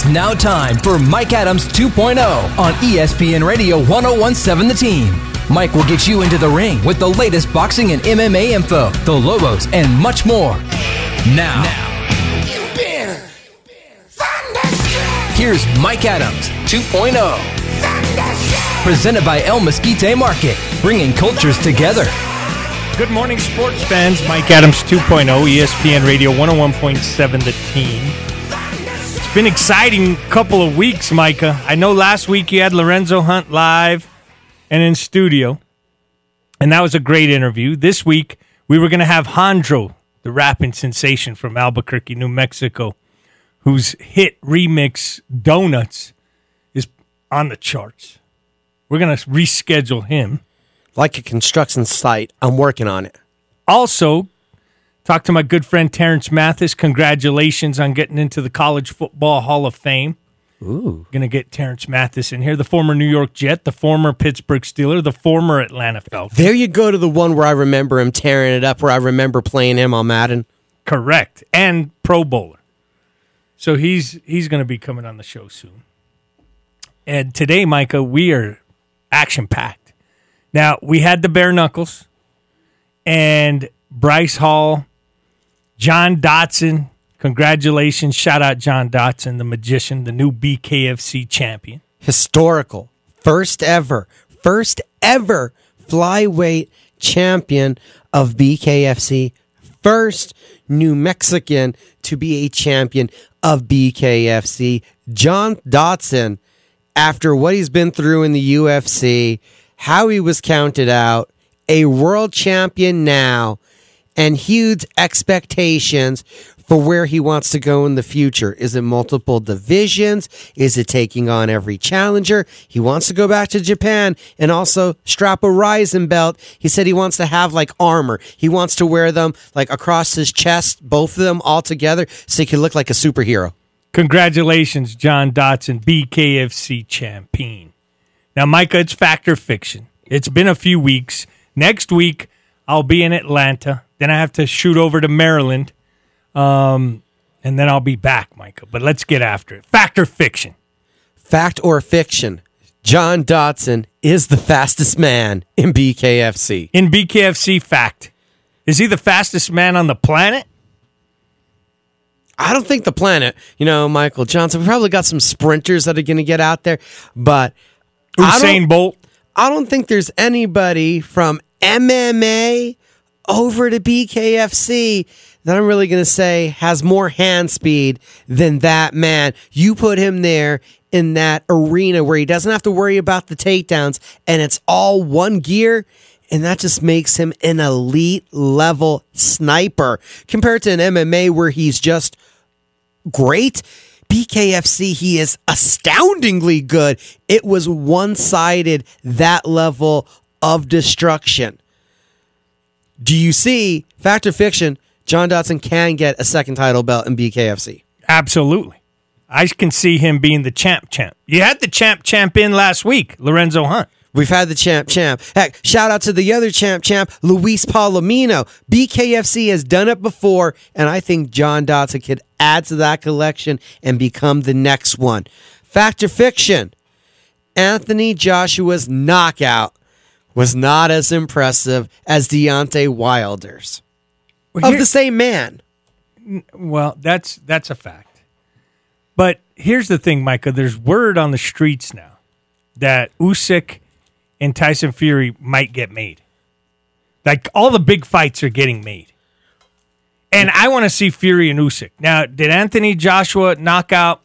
It's now time for Mike Adams 2.0 on ESPN Radio 101.7 The Team. Mike will get you into the ring with the latest boxing and MMA info, the Lobos, and much more. Now. You better. Here's Mike Adams 2.0. Presented by El Mesquite Market, bringing cultures together. Good morning, sports fans. Mike Adams 2.0, ESPN Radio 101.7 The Team. It's been an exciting couple of weeks, Micah. I know last week you had Lorenzo Hunt live and in studio, and that was a great interview. This week we were going to have Alejandro, the rapping sensation from Albuquerque, New Mexico, whose hit remix Donuts is on the charts. We're going to reschedule him. Like a construction site, I'm working on it. Also, talk to my good friend Terrence Mathis. Congratulations on getting into the College Football Hall of Fame. Ooh. Going to get Terrence Mathis in here, the former New York Jet, the former Pittsburgh Steeler, the former Atlanta Falcon. There you go to the one where I remember him tearing it up, where I remember playing him on Madden. Correct. And Pro Bowler. So he's going to be coming on the show soon. And today, Micah, we are action-packed. Now, we had the bare knuckles and Bryce Hall, John Dodson. Congratulations. Shout out John Dodson, the magician, the new BKFC champion. Historical. First ever flyweight champion of BKFC. First New Mexican to be a champion of BKFC. John Dodson, after what he's been through in the UFC, how he was counted out, a world champion now, and huge expectations for where he wants to go in the future. Is it multiple divisions? Is it taking on every challenger? He wants to go back to Japan and also strap a Ryzen belt. He said he wants to have like armor. He wants to wear them like across his chest, both of them all together, so he can look like a superhero. Congratulations, John Dodson, BKFC champion. Now, Micah, it's fact or fiction. It's been a few weeks. Next week, I'll be in Atlanta. Then I have to shoot over to Maryland. And then I'll be back, Micah. But let's get after it. Fact or fiction? Fact or fiction? John Dodson is the fastest man in BKFC. In BKFC, fact. Is he the fastest man on the planet? I don't think the planet. You know, Michael Johnson, we probably got some sprinters that are going to get out there. But Usain Bolt. I don't think there's anybody from MMA over to BKFC that I'm really going to say has more hand speed than that man. You put him there in that arena where he doesn't have to worry about the takedowns, and it's all one gear, and that just makes him an elite level sniper. Compared to an MMA where he's just great, BKFC, he is astoundingly good. It was one-sided, that level of destruction. Do you see, fact or fiction, John Dodson can get a second title belt in BKFC? Absolutely. I can see him being the champ. You had the champ in last week, Lorenzo Hunt. We've had the champ. Heck, shout out to the other champ, Luis Palomino. BKFC has done it before, and I think John Dodson could add to that collection and become the next one. Fact or fiction? Anthony Joshua's knockout was not as impressive as Deontay Wilder's. Well, of the same man. Well, that's a fact. But here's the thing, Micah. There's word on the streets now that Usyk and Tyson Fury might get made. Like, all the big fights are getting made. And I want to see Fury and Usyk. Now, did Anthony Joshua knock out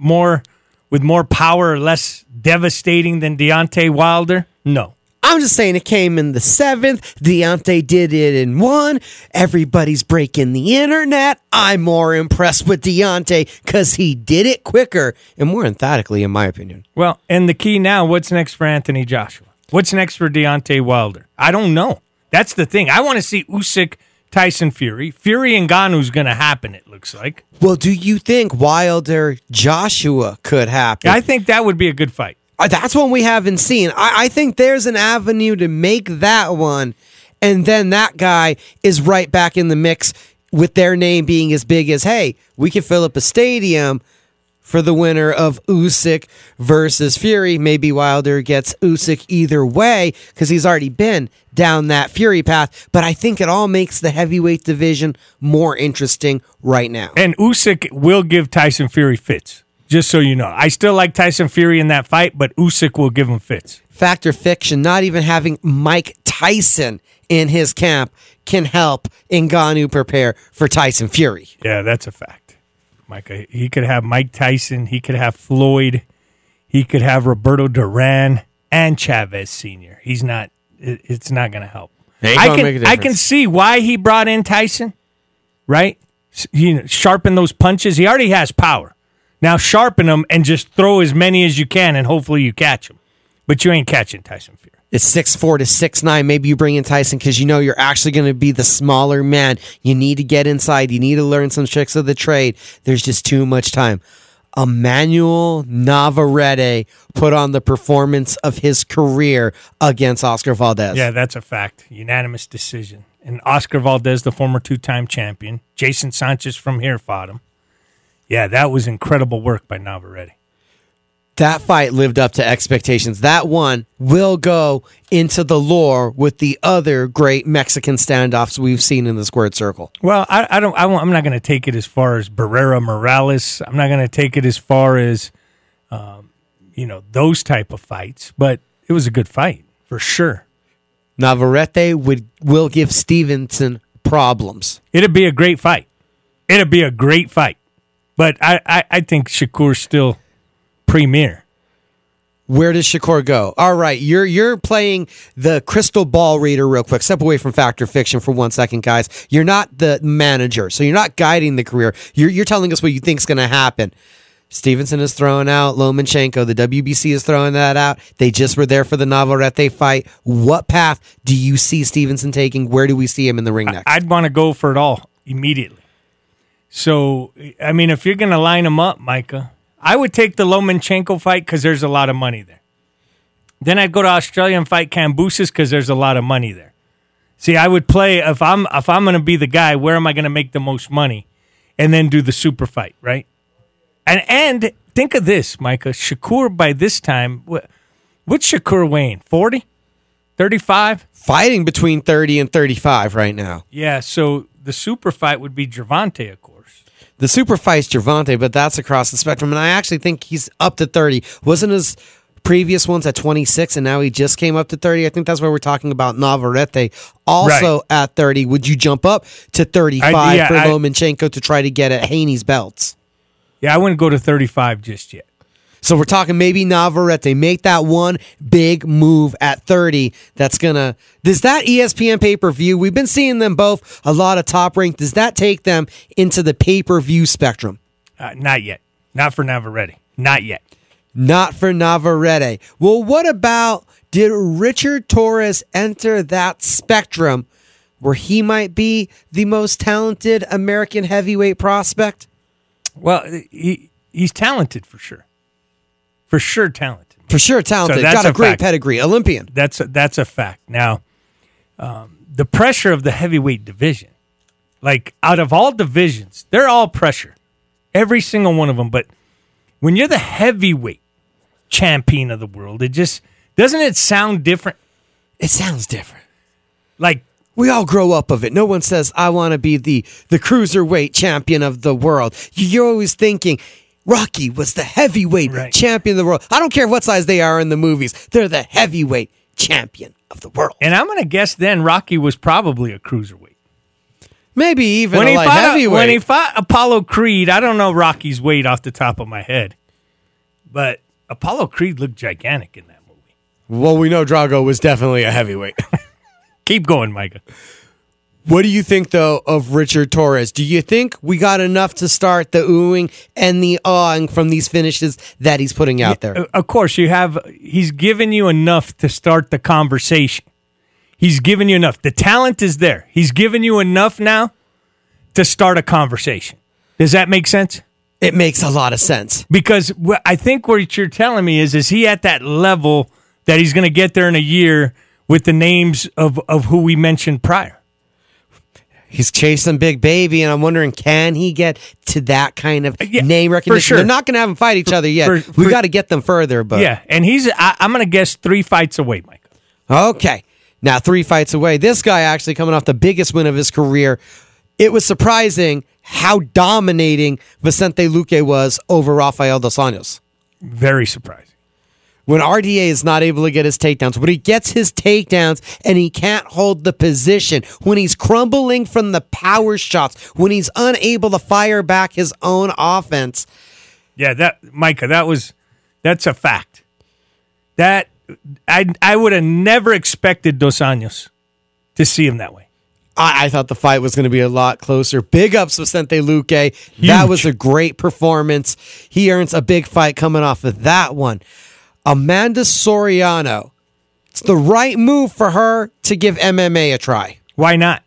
with more power or less devastating than Deontay Wilder? No. I'm just saying it came in the 7th. Deontay did it in 1. Everybody's breaking the internet. I'm more impressed with Deontay because he did it quicker and more emphatically, in my opinion. Well, and the key now, what's next for Anthony Joshua? What's next for Deontay Wilder? I don't know. That's the thing. I want to see Usyk, Tyson Fury. Fury and Ghanu's going to happen, it looks like. Well, do you think Wilder Joshua could happen? I think that would be a good fight. That's one we haven't seen. I think there's an avenue to make that one, and then that guy is right back in the mix with their name being as big as, hey, we can fill up a stadium for the winner of Usyk versus Fury. Maybe Wilder gets Usyk either way because he's already been down that Fury path. But I think it all makes the heavyweight division more interesting right now. And Usyk will give Tyson Fury fits, just so you know. I still like Tyson Fury in that fight, but Usyk will give him fits. Fact or fiction, not even having Mike Tyson in his camp can help Ngannou prepare for Tyson Fury. Yeah, that's a fact. Micah, he could have Mike Tyson, he could have Floyd, he could have Roberto Duran and Chavez Sr. He's not. It's not going to help. I can see why he brought in Tyson, right? You know, sharpen those punches. He already has power. Now sharpen them and just throw as many as you can, and hopefully you catch them. But you ain't catching Tyson Fury. It's 6'4" to 6'9". Maybe you bring in Tyson because you know you're actually going to be the smaller man. You need to get inside. You need to learn some tricks of the trade. There's just too much time. Emmanuel Navarrete put on the performance of his career against Oscar Valdez. Yeah, that's a fact. Unanimous decision. And Oscar Valdez, the former two-time champion. Jason Sanchez from here fought him. Yeah, that was incredible work by Navarrete. That fight lived up to expectations. That one will go into the lore with the other great Mexican standoffs we've seen in the squared circle. Well, I'm not going to take it as far as Barrera Morales. I'm not going to take it as far as those type of fights. But it was a good fight for sure. Navarrete will give Stevenson problems. It'd be a great fight. But I think Shakur's still premier. Where does Shakur go? All right, you're playing the crystal ball reader real quick. Step away from fact or fiction for 1 second, guys. You're not the manager, so you're not guiding the career. You're telling us what you think is going to happen. Stevenson is throwing out Lomachenko. The WBC is throwing that out. They just were there for the Navarrete fight. What path do you see Stevenson taking? Where do we see him in the ring next? I'd want to go for it all immediately. So, I mean, if you're going to line him up, Micah, I would take the Lomachenko fight because there's a lot of money there. Then I'd go to Australia and fight Cambusis because there's a lot of money there. See, I would play, if I'm going to be the guy, where am I going to make the most money? And then do the super fight, right? And think of this, Micah. Shakur, by this time, what's Shakur weighing? 40? 35? Fighting between 30 and 35 right now. Yeah, so the super fight would be Gervonta, of course. The super fight's Gervonta, but that's across the spectrum, and I actually think he's up to 30. Wasn't his previous ones at 26, and now he just came up to 30? I think that's why we're talking about Navarrete also at 30. Would you jump up to 35 for Lomachenko to try to get at Haney's belts? Yeah, I wouldn't go to 35 just yet. So we're talking maybe Navarrete. Make that one big move at 30. That's going to... Does that ESPN pay-per-view, we've been seeing them both, a lot of top rank, does that take them into the pay-per-view spectrum? Not yet. Not for Navarrete. Not yet. Not for Navarrete. Well, what about, did Richard Torres enter that spectrum where he might be the most talented American heavyweight prospect? Well, he's talented for sure. For sure talented. So got a great pedigree. Olympian. That's a fact. Now, the pressure of the heavyweight division, like out of all divisions, they're all pressure. Every single one of them. But when you're the heavyweight champion of the world, it just, doesn't it sound different? It sounds different. Like, we all grow up of it. No one says, I want to be the cruiserweight champion of the world. You're always thinking... Rocky was the heavyweight champion of the world. I don't care what size they are in the movies. They're the heavyweight champion of the world. And I'm going to guess then Rocky was probably a cruiserweight. Maybe even a light heavyweight. When he fought Apollo Creed, I don't know Rocky's weight off the top of my head, but Apollo Creed looked gigantic in that movie. Well, we know Drago was definitely a heavyweight. Keep going, Micah. What do you think, though, of Richard Torres? Do you think we got enough to start the oohing and the ahhing from these finishes that he's putting out there? Of course, you have. He's given you enough to start the conversation. He's given you enough. The talent is there. He's given you enough now to start a conversation. Does that make sense? It makes a lot of sense. Because I think what you're telling me is he at that level that he's going to get there in a year with the names of who we mentioned prior? He's chasing Big Baby, and I'm wondering, can he get to to that kind of name recognition. Sure. They're not going to have them fight each other yet. We got to get them further. But yeah, and I'm going to guess 3 fights away, Mike. Okay. Now, 3 fights away. This guy actually coming off the biggest win of his career. It was surprising how dominating Vicente Luque was over Rafael dos Anjos. Very surprising. When RDA is not able to get his takedowns, when he gets his takedowns and he can't hold the position, when he's crumbling from the power shots, when he's unable to fire back his own offense. Yeah, that's a fact. That I would have never expected Dos Anjos to see him that way. I thought the fight was going to be a lot closer. Big ups Vicente Luque. Huge. That was a great performance. He earns a big fight coming off of that one. Amanda Soriano. It's the right move for her to give MMA a try. Why not?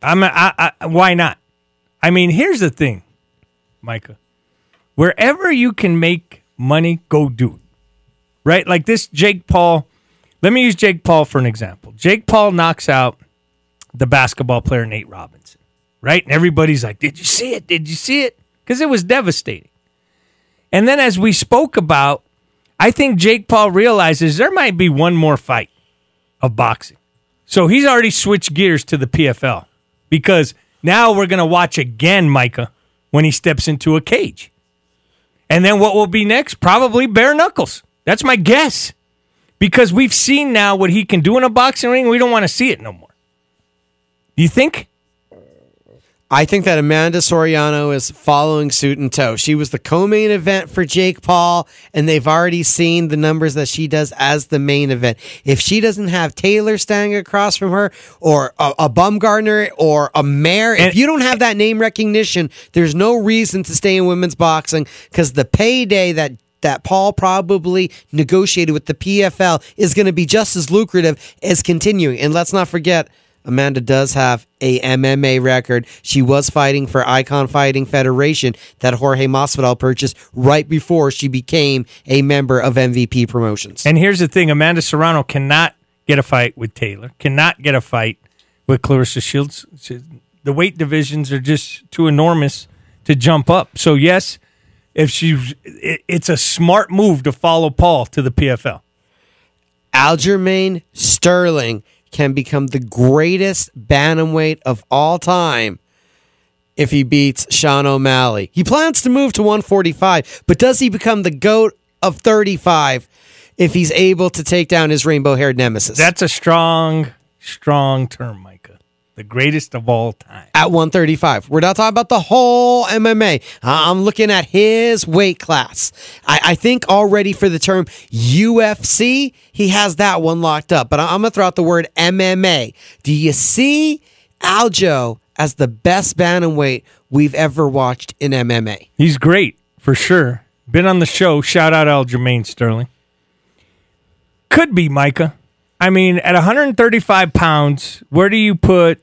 Why not? I mean, here's the thing, Micah. Wherever you can make money, go do it. Right? Like this Jake Paul. Let me use Jake Paul for an example. Jake Paul knocks out the basketball player Nate Robinson. Right? And everybody's like, did you see it? Did you see it? Because it was devastating. And then as we spoke about, I think Jake Paul realizes there might be one more fight of boxing. So he's already switched gears to the PFL because now we're going to watch again, Micah, when he steps into a cage. And then what will be next? Probably bare knuckles. That's my guess because we've seen now what he can do in a boxing ring. We don't want to see it no more. Do you think? I think that Amanda Soriano is following suit in tow. She was the co-main event for Jake Paul, and they've already seen the numbers that she does as the main event. If she doesn't have Taylor standing across from her, or a Bumgarner, or a Mayer, if you don't have that name recognition, there's no reason to stay in women's boxing, because the payday that Paul probably negotiated with the PFL is going to be just as lucrative as continuing. And let's not forget, Amanda does have a MMA record. She was fighting for Icon Fighting Federation that Jorge Masvidal purchased right before she became a member of MVP Promotions. And here's the thing. Amanda Serrano cannot get a fight with Taylor, cannot get a fight with Clarissa Shields. The weight divisions are just too enormous to jump up. So, yes, it's a smart move to follow Paul to the PFL. Aljamain Sterling can become the greatest bantamweight of all time if he beats Sean O'Malley. He plans to move to 145, but does he become the GOAT of 35 if he's able to take down his rainbow-haired nemesis? That's a strong, strong term, Micah. The greatest of all time. At 135. We're not talking about the whole MMA. I'm looking at his weight class. I think already for the term UFC, he has that one locked up. But I'm going to throw out the word MMA. Do you see Aljo as the best bantamweight we've ever watched in MMA? He's great, for sure. Been on the show. Shout out Aljamain Sterling. Could be, Micah. I mean, at 135 pounds, where do you put...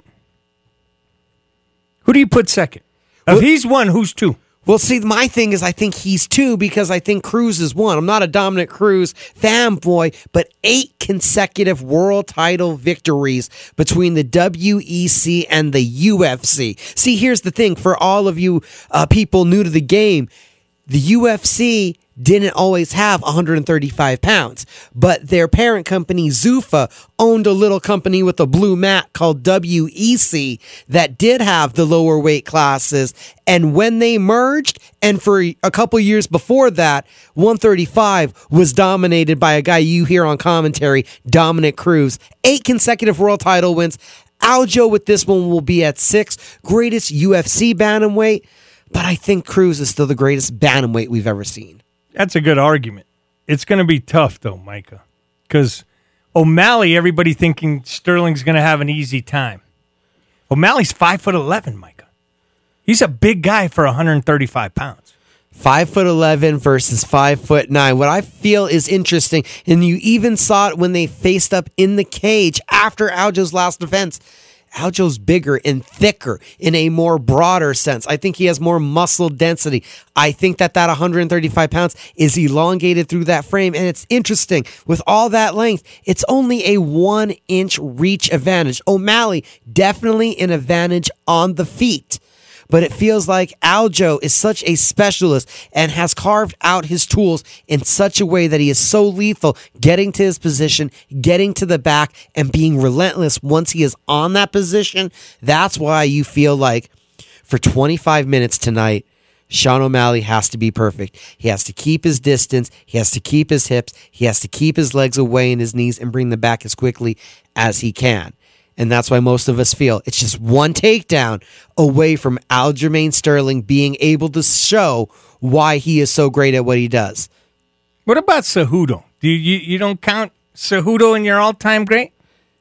Who do you put second? If he's one, who's two? Well, see, my thing is I think he's two because I think Cruz is one. I'm not a Dominic Cruz fanboy, but 8 consecutive world title victories between the WEC and the UFC. See, here's the thing. For all of you people new to the game, the UFC didn't always have 135 pounds, but their parent company, Zuffa, owned a little company with a blue mat called WEC that did have the lower weight classes. And when they merged, and for a couple years before that, 135 was dominated by a guy you hear on commentary, Dominic Cruz. 8 consecutive world title wins. Aljo with this one will be at 6. Greatest UFC bantamweight, but I think Cruz is still the greatest bantamweight we've ever seen. That's a good argument. It's going to be tough, though, Micah, because O'Malley, everybody thinking Sterling's going to have an easy time. O'Malley's 5'11", Micah. He's a big guy for 135 pounds. 5'11" versus 5'9". What I feel is interesting, and you even saw it when they faced up in the cage after Aljo's last defense. Aljo's bigger and thicker in a more broader sense. I think he has more muscle density. I think that 135 pounds is elongated through that frame, and it's interesting. With all that length, it's only a 1-inch reach advantage. O'Malley, definitely an advantage on the feet. but it feels like Aljo is such a specialist and has carved out his tools in such a way that he is so lethal, getting to his position, getting to the back, and being relentless once he is on that position. That's why you feel like for 25 minutes tonight, Sean O'Malley has to be perfect. He has to keep his distance. He has to keep his hips. He has to keep his legs away and his knees and bring them back as quickly as he can. And that's why most of us feel it's just one takedown away from Aljamain Sterling being able to show why he is so great at what he does. What about Cejudo? Do you don't count Cejudo in your all-time great?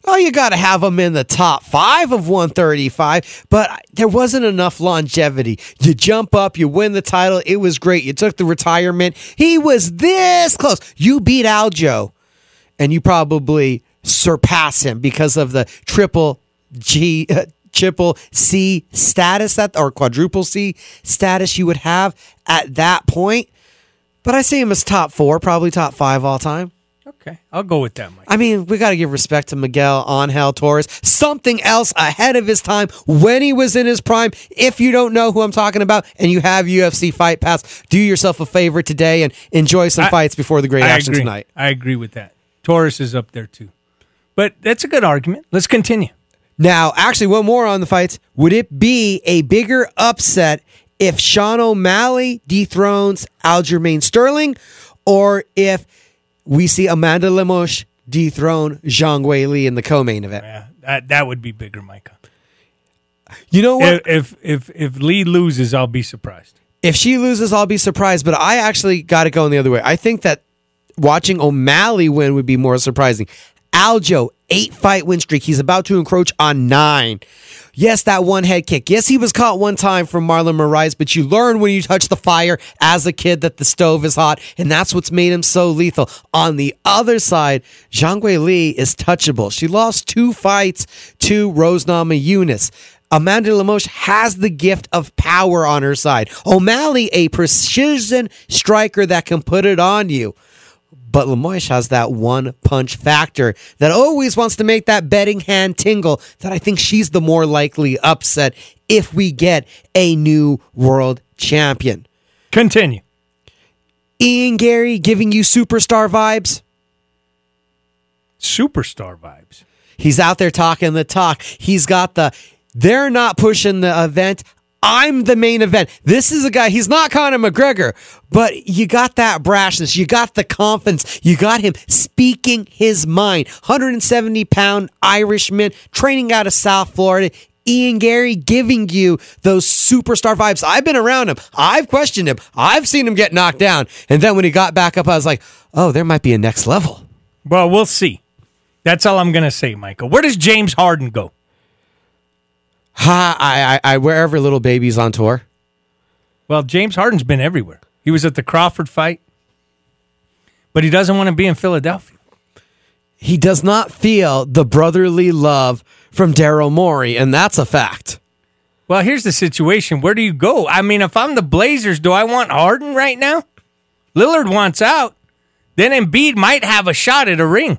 Well, you got to have him in the top 5 of 135, but there wasn't enough longevity. You jump up, you win the title. It was great. You took the retirement. He was this close. You beat Aljo, and you probably surpass him because of the triple C status that, or quadruple C status you would have at that point. But I see him as top 4, probably top 5 all time. Okay, I'll go with that, Mike. I mean, we got to give respect to Miguel Angel Torres. Something else ahead of his time when he was in his prime. If you don't know who I'm talking about and you have UFC Fight Pass, do yourself a favor today and enjoy some fights before the great action tonight. I agree with that. Torres is up there too. But that's a good argument. Let's continue. Now, actually, one more on the fights. Would it be a bigger upset if Sean O'Malley dethrones Aljamain Sterling, or if we see Amanda Lemos dethrone Zhang Weili in the co-main event? Yeah, that would be bigger, Micah. You know what? If Lee loses, I'll be surprised. If she loses, I'll be surprised. But I actually got it going the other way. I think that watching O'Malley win would be more surprising. Aljo, 8-fight win streak. He's about to encroach on 9. Yes, that one head kick. Yes, he was caught one time from Marlon Moraes, but you learn when you touch the fire as a kid that the stove is hot, and that's what's made him so lethal. On the other side, Zhang Weili is touchable. She lost 2 fights to Rose Namajunas. Amanda Lemos has the gift of power on her side. O'Malley, a precision striker that can put it on you. But Lemos has that one-punch factor that always wants to make that betting hand tingle, that I think she's the more likely upset if we get a new world champion. Continue. Ian Gary giving you superstar vibes? Superstar vibes. He's out there talking the talk. He's got the, they're not pushing the event, I'm the main event. This is a guy, he's not Conor McGregor, but you got that brashness. You got the confidence. You got him speaking his mind. 170-pound Irishman training out of South Florida. Ian Gary giving you those superstar vibes. I've been around him. I've questioned him. I've seen him get knocked down. And then when he got back up, I was like, oh, there might be a next level. Well, we'll see. That's all I'm going to say, Michael. Where does James Harden go? Wherever Little Baby's on tour. Well, James Harden's been everywhere. He was at the Crawford fight, but he doesn't want to be in Philadelphia. He does not feel the brotherly love from Daryl Morey, and that's a fact. Well, here's the situation. Where do you go? I mean, if I'm the Blazers, do I want Harden right now? Lillard wants out. Then Embiid might have a shot at a ring.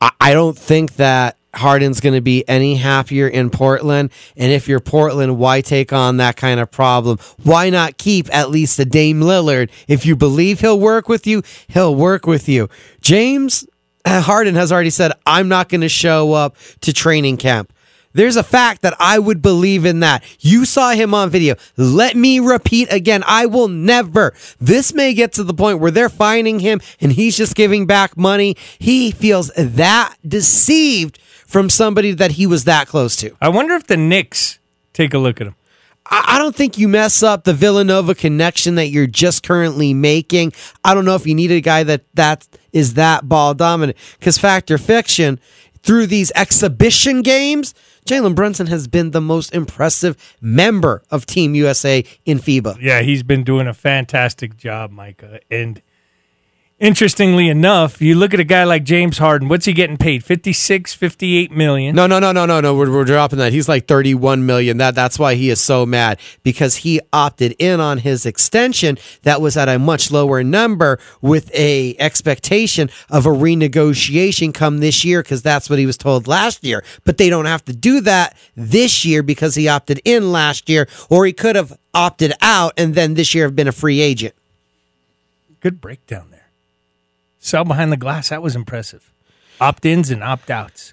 I don't think that Harden's going to be any happier in Portland, and if you're Portland, why take on that kind of problem? Why not keep at least the Dame Lillard? If you believe he'll work with you, he'll work with you. James Harden has already said, I'm not going to show up to training camp. There's a fact that I would believe in that. You saw him on video. Let me repeat again, I will never. This may get to the point where they're fining him and he's just giving back money. He feels that deceived from somebody that he was that close to. I wonder if the Knicks take a look at him. I don't think you mess up the Villanova connection that you're just currently making. I don't know if you need a guy that is that ball dominant. Because fact or fiction, through these exhibition games, Jalen Brunson has been the most impressive member of Team USA in FIBA. Yeah, he's been doing a fantastic job, Micah. And interestingly enough, you look at a guy like James Harden. What's he getting paid? 56, 58 million? No. We're dropping that. He's like 31 million. That's why he is so mad, because he opted in on his extension that was at a much lower number with a expectation of a renegotiation come this year, because that's what he was told last year. But they don't have to do that this year because he opted in last year, or he could have opted out and then this year have been a free agent. Good breakdown there. Sell behind the glass, that was impressive. Opt-ins and opt-outs.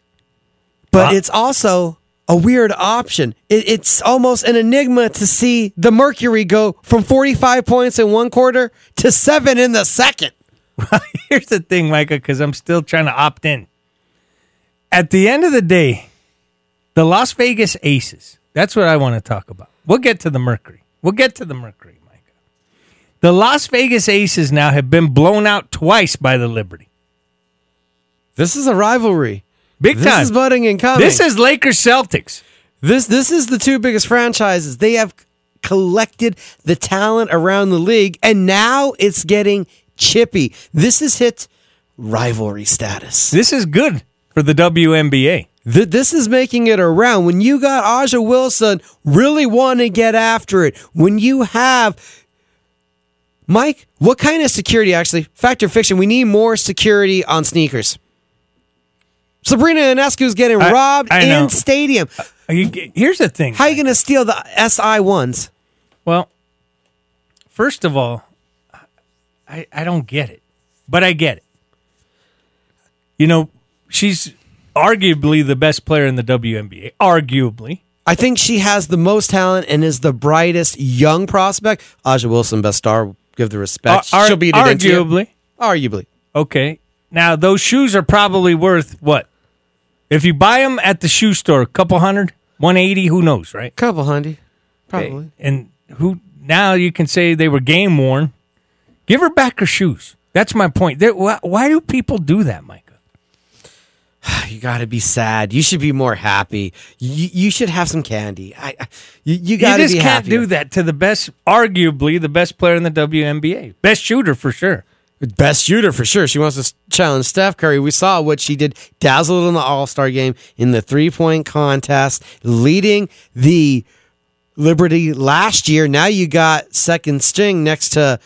But it's also a weird option. It's almost an enigma to see the Mercury go from 45 points in one quarter to 7 in the second. Well, here's the thing, Micah, because I'm still trying to opt in. At the end of the day, the Las Vegas Aces, that's what I want to talk about. We'll get to the Mercury. The Las Vegas Aces now have been blown out twice by the Liberty. This is a rivalry. Big time. This is budding and coming. This is Lakers-Celtics. This is the two biggest franchises. They have collected the talent around the league, and now it's getting chippy. This has hit rivalry status. This is good for the WNBA. This is making it around. When you got A'ja Wilson really want to get after it, when you have... Mike, what kind of security, actually? Fact or fiction, we need more security on sneakers. Sabrina Ionescu's getting robbed in stadium. Here's the thing. How are you going to steal the SI1s? Well, first of all, I don't get it. But I get it. You know, she's arguably the best player in the WNBA. Arguably. I think she has the most talent and is the brightest young prospect. A'ja Wilson, best star. Give the respect. She'll beat it arguably. Arguably. Okay. Now, those shoes are probably worth what? If you buy them at the shoe store, a couple hundred, 180, who knows, right? Couple hundred, probably. Okay. And who? Now you can say they were game worn. Give her back her shoes. That's my point. Why do people do that, Micah? You got to be sad. You should be more happy. You should have some candy. You got to be happy. You just can't do that to the best, arguably the best player in the WNBA. Best shooter for sure. She wants to challenge Steph Curry. We saw what she did. Dazzled in the All-Star game in the three-point contest, leading the Liberty last year. Now you got second string next to...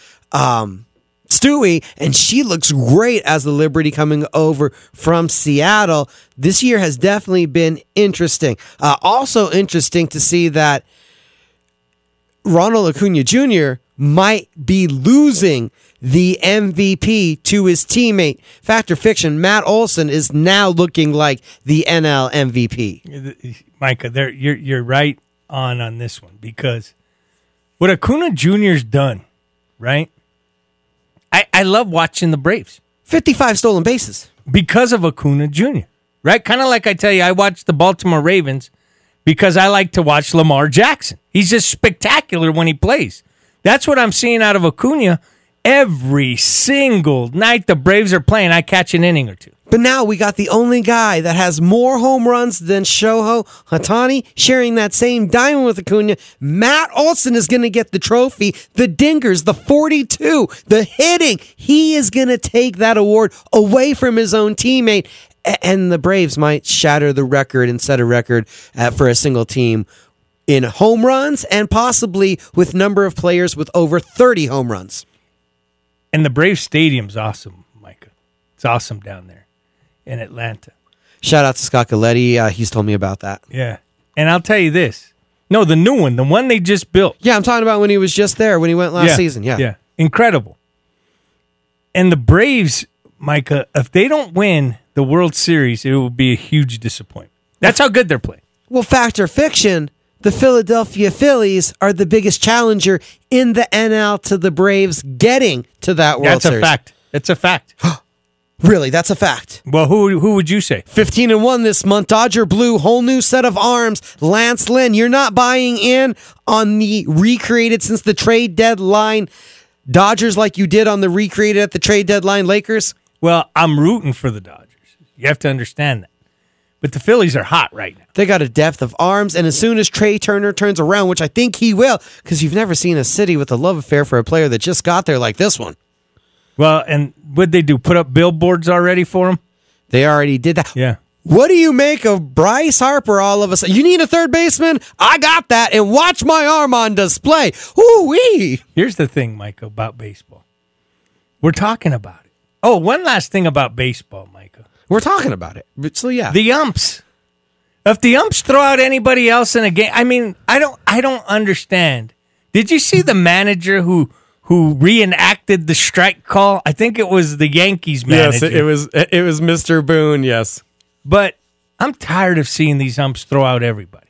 Stewie, and she looks great as the Liberty coming over from Seattle. This year has definitely been interesting. Also interesting to see that Ronald Acuña Jr. might be losing the MVP to his teammate. Fact or fiction, Matt Olson is now looking like the NL MVP. Micah, you're right on this one, because what Acuña Jr.'s done, right? I love watching the Braves. 55 stolen bases. Because of Acuña Jr., right? Kind of like I tell you, I watch the Baltimore Ravens because I like to watch Lamar Jackson. He's just spectacular when he plays. That's what I'm seeing out of Acuña every single night the Braves are playing. I catch an inning or two. But now we got the only guy that has more home runs than Shohei Ohtani, sharing that same diamond with Acuña. Matt Olson is going to get the trophy, the dingers, the 42, the hitting. He is going to take that award away from his own teammate, and the Braves might shatter the record and set a record for a single team in home runs, and possibly with number of players with over 30 home runs. And the Braves stadium's awesome, Micah. It's awesome down there. In Atlanta. Shout out to Scott Galletti. He's told me about that. Yeah. And I'll tell you this. No, the new one. The one they just built. Yeah, I'm talking about when he was just there, when he went last season. Yeah. Incredible. And the Braves, Micah, if they don't win the World Series, it will be a huge disappointment. That's how good they're playing. Well, fact or fiction, the Philadelphia Phillies are the biggest challenger in the NL to the Braves getting to that World Series. That's a fact. Really, that's a fact. Well, who would you say? 15-1 this month. Dodger Blue, whole new set of arms. Lance Lynn, you're not buying in on the recreated since the trade deadline Dodgers like you did on the recreated at the trade deadline Lakers? Well, I'm rooting for the Dodgers. You have to understand that. But the Phillies are hot right now. They got a depth of arms, and as soon as Trey Turner turns around, which I think he will, because you've never seen a city with a love affair for a player that just got there like this one. Well, and what'd they do? Put up billboards already for him? They already did that. Yeah. What do you make of Bryce Harper all of a sudden? You need a third baseman? I got that. And watch my arm on display. Ooh-wee. Here's the thing, Michael, about baseball. We're talking about it. Oh, one last thing about baseball, Michael. We're talking about it. So, yeah. The umps. If the umps throw out anybody else in a game, I mean, I don't understand. Did you see the manager who reenacted the strike call? I think it was the Yankees manager. Yes, it was Mr. Boone, yes. But I'm tired of seeing these umps throw out everybody.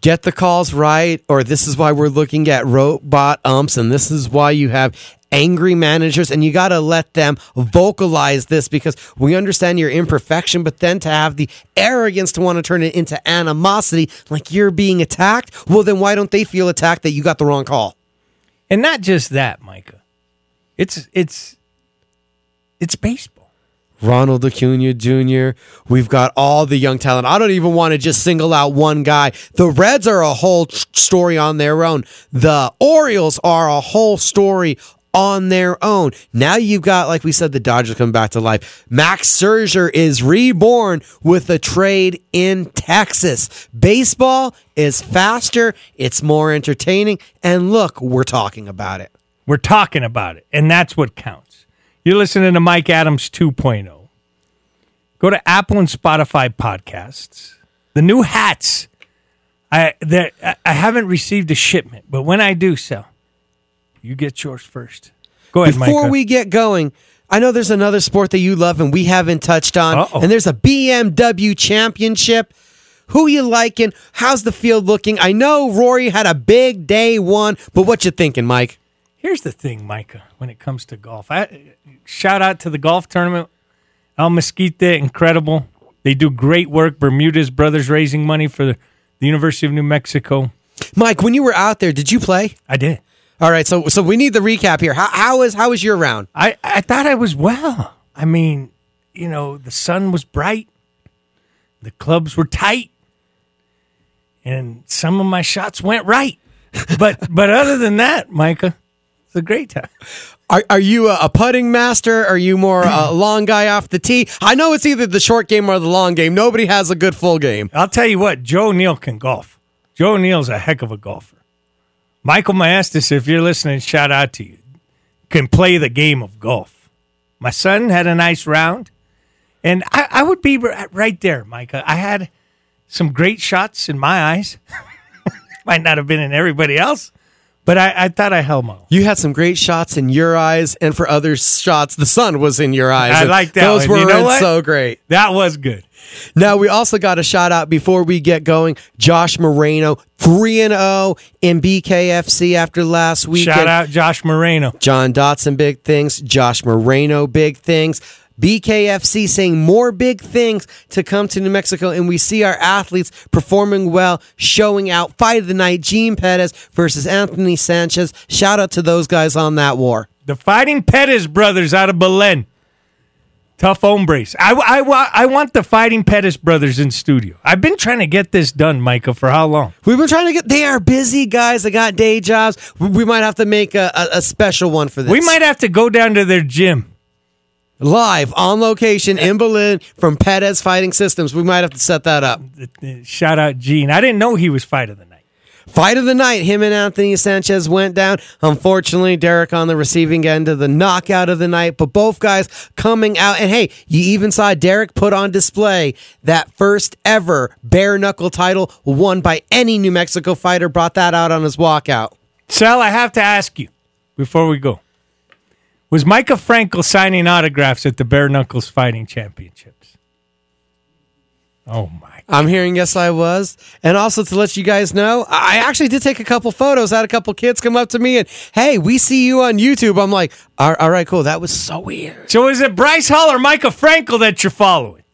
Get the calls right, or this is why we're looking at robot umps, and this is why you have angry managers, and you got to let them vocalize this because we understand your imperfection, but then to have the arrogance to want to turn it into animosity, like you're being attacked, well, then why don't they feel attacked that you got the wrong call? And not just that, Micah. It's baseball. Ronald Acuña Jr. We've got all the young talent. I don't even want to just single out one guy. The Reds are a whole story on their own. The Orioles are a whole story on their own. Now you've got, like we said, the Dodgers come back to life. Max Scherzer is reborn with a trade in Texas. Baseball is faster. It's more entertaining. And look, we're talking about it. We're talking about it. And that's what counts. You're listening to Mike Adams 2.0. Go to Apple and Spotify podcasts. The new hats. I haven't received a shipment, but when I do so, you get yours first. Go ahead, Mike. Before we get going, I know there's another sport that you love and we haven't touched on, and there's a BMW championship. Who you liking? How's the field looking? I know Rory had a big day one, but what you thinking, Mike? Here's the thing, Micah, when it comes to golf. Shout out to the golf tournament. El Mesquite, incredible. They do great work. Bermudez Brothers raising money for the University of New Mexico. Mike, when you were out there, did you play? I did. All right, so we need the recap here. How was your round? I thought I was well. I mean, you know, the sun was bright. The clubs were tight. And some of my shots went right. But other than that, Micah, it's a great time. Are you a putting master? Are you more a long guy off the tee? I know it's either the short game or the long game. Nobody has a good full game. I'll tell you what, Joe Neal can golf. Joe Neal's a heck of a golfer. Michael Maestas, if you're listening, shout out to you. Can play the game of golf. My son had a nice round. And I would be right there, Micah. I had some great shots in my eyes. Might not have been in everybody else. But I thought I held my own. You had some great shots in your eyes, and for other shots, the sun was in your eyes. I like that. Those were so great. That was good. Now, we also got a shout out before we get going. Josh Moreno, 3-0 in BKFC after last weekend. Shout out Josh Moreno. John Dodson, big things. Josh Moreno, big things. BKFC saying more big things to come to New Mexico, and we see our athletes performing well, showing out. Fight of the night, Gene Pettis versus Anthony Sanchez. Shout out to those guys on that war. The Fighting Pettis brothers out of Belen. Tough hombres. I want the Fighting Pettis brothers in studio. I've been trying to get this done, Michael, for how long? We've been trying to get... They are busy guys. They got day jobs. We might have to make a special one for this. We might have to go down to their gym. Live, on location, in Berlin, from Pettis Fighting Systems. We might have to set that up. Shout out Gene. I didn't know he was Fight of the Night. Fight of the Night. Him and Anthony Sanchez went down. Unfortunately, Derek on the receiving end of the knockout of the night. But both guys coming out. And hey, you even saw Derek put on display that first ever bare-knuckle title won by any New Mexico fighter. Brought that out on his walkout. Sal, I have to ask you before we go. Was Micah Frankel signing autographs at the Bare Knuckles Fighting Championships? Oh, my God. I'm hearing yes, I was. And also to let you guys know, I actually did take a couple photos. I had a couple kids come up to me and, hey, we see you on YouTube. I'm like, all right, cool. That was so weird. So is it Bryce Hall or Micah Frankel that you're following?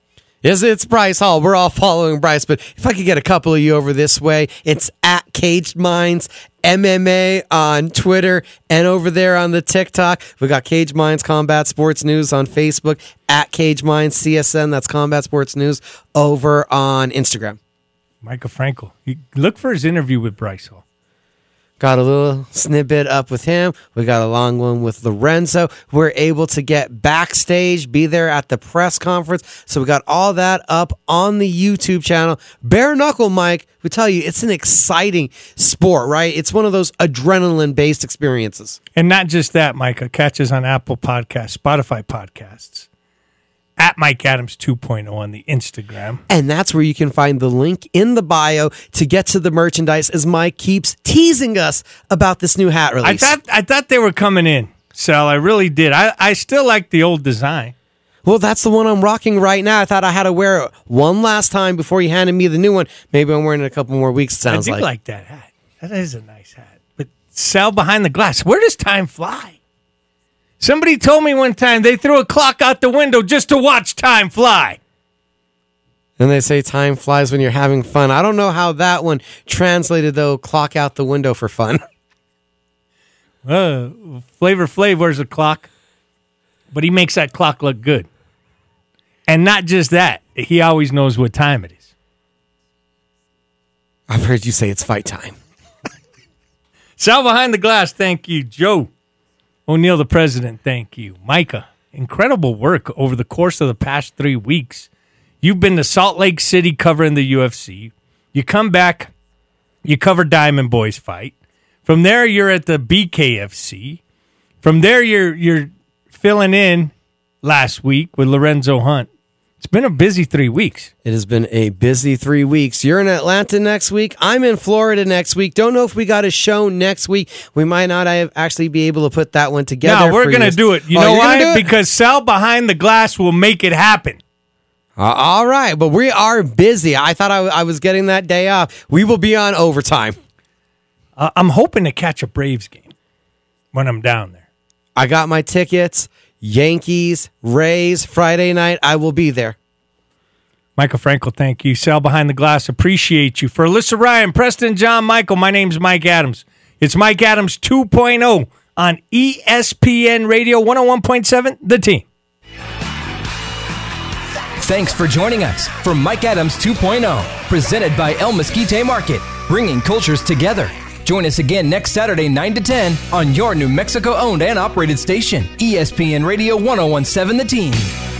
Yes, it's Bryce Hall. We're all following Bryce. But if I could get a couple of you over this way, it's at Caged Minds MMA on Twitter and over there on the TikTok. We got Cage Minds Combat Sports News on Facebook, at Cage Minds CSN. That's Combat Sports News over on Instagram. Michael Frankel. Look for his interview with Bryce Hall. Got a little snippet up with him. We got a long one with Lorenzo. We're able to get backstage, be there at the press conference. So we got all that up on the YouTube channel. Bare knuckle, Mike, we tell you, it's an exciting sport, right? It's one of those adrenaline-based experiences. And not just that, Micah. Catch us on Apple Podcasts, Spotify Podcasts, at Mike Adams 2.0 on the Instagram. And that's where you can find the link in the bio to get to the merchandise, as Mike keeps teasing us about this new hat release. I thought they were coming in, Sal. I really did. I still like the old design. Well, that's the one I'm rocking right now. I thought I had to wear it one last time before you handed me the new one. Maybe I'm wearing it a couple more weeks, it sounds like. I do like that hat. That is a nice hat. But Sal, behind the glass, where does time fly? Somebody told me one time they threw a clock out the window just to watch time fly. And they say time flies when you're having fun. I don't know how that one translated, though, clock out the window for fun. Flavor Flav wears a clock, but he makes that clock look good. And not just that, he always knows what time it is. I've heard you say it's fight time. Sal behind the glass, thank you, Joe. O'Neill, the president, thank you. Micah, incredible work over the course of the past 3 weeks. You've been to Salt Lake City covering the UFC. You come back, you cover Diamond Boy's fight. From there, you're at the BKFC. From there, you're filling in last week with Lorenzo Hunt. It's been a busy 3 weeks. It has been a busy 3 weeks. You're in Atlanta next week. I'm in Florida next week. Don't know if we got a show next week. We might not actually be able to put that one together. No, we're going to do it. You know why? Because Sal behind the glass will make it happen. All right, but we are busy. I thought I was getting that day off. We will be on overtime. I'm hoping to catch a Braves game when I'm down there. I got my tickets. Yankees, Rays, Friday night, I will be there. Michael Frankel, thank you. Sal behind the glass, appreciate you. For Alyssa Ryan, Preston, John, Michael, my name's Mike Adams. It's Mike Adams 2.0 on ESPN Radio 101.7, The Team. Thanks for joining us for Mike Adams 2.0, presented by El Mesquite Market, bringing cultures together. Join us again next Saturday, 9 to 10, on your New Mexico-owned and operated station, ESPN Radio 101.7 The Team.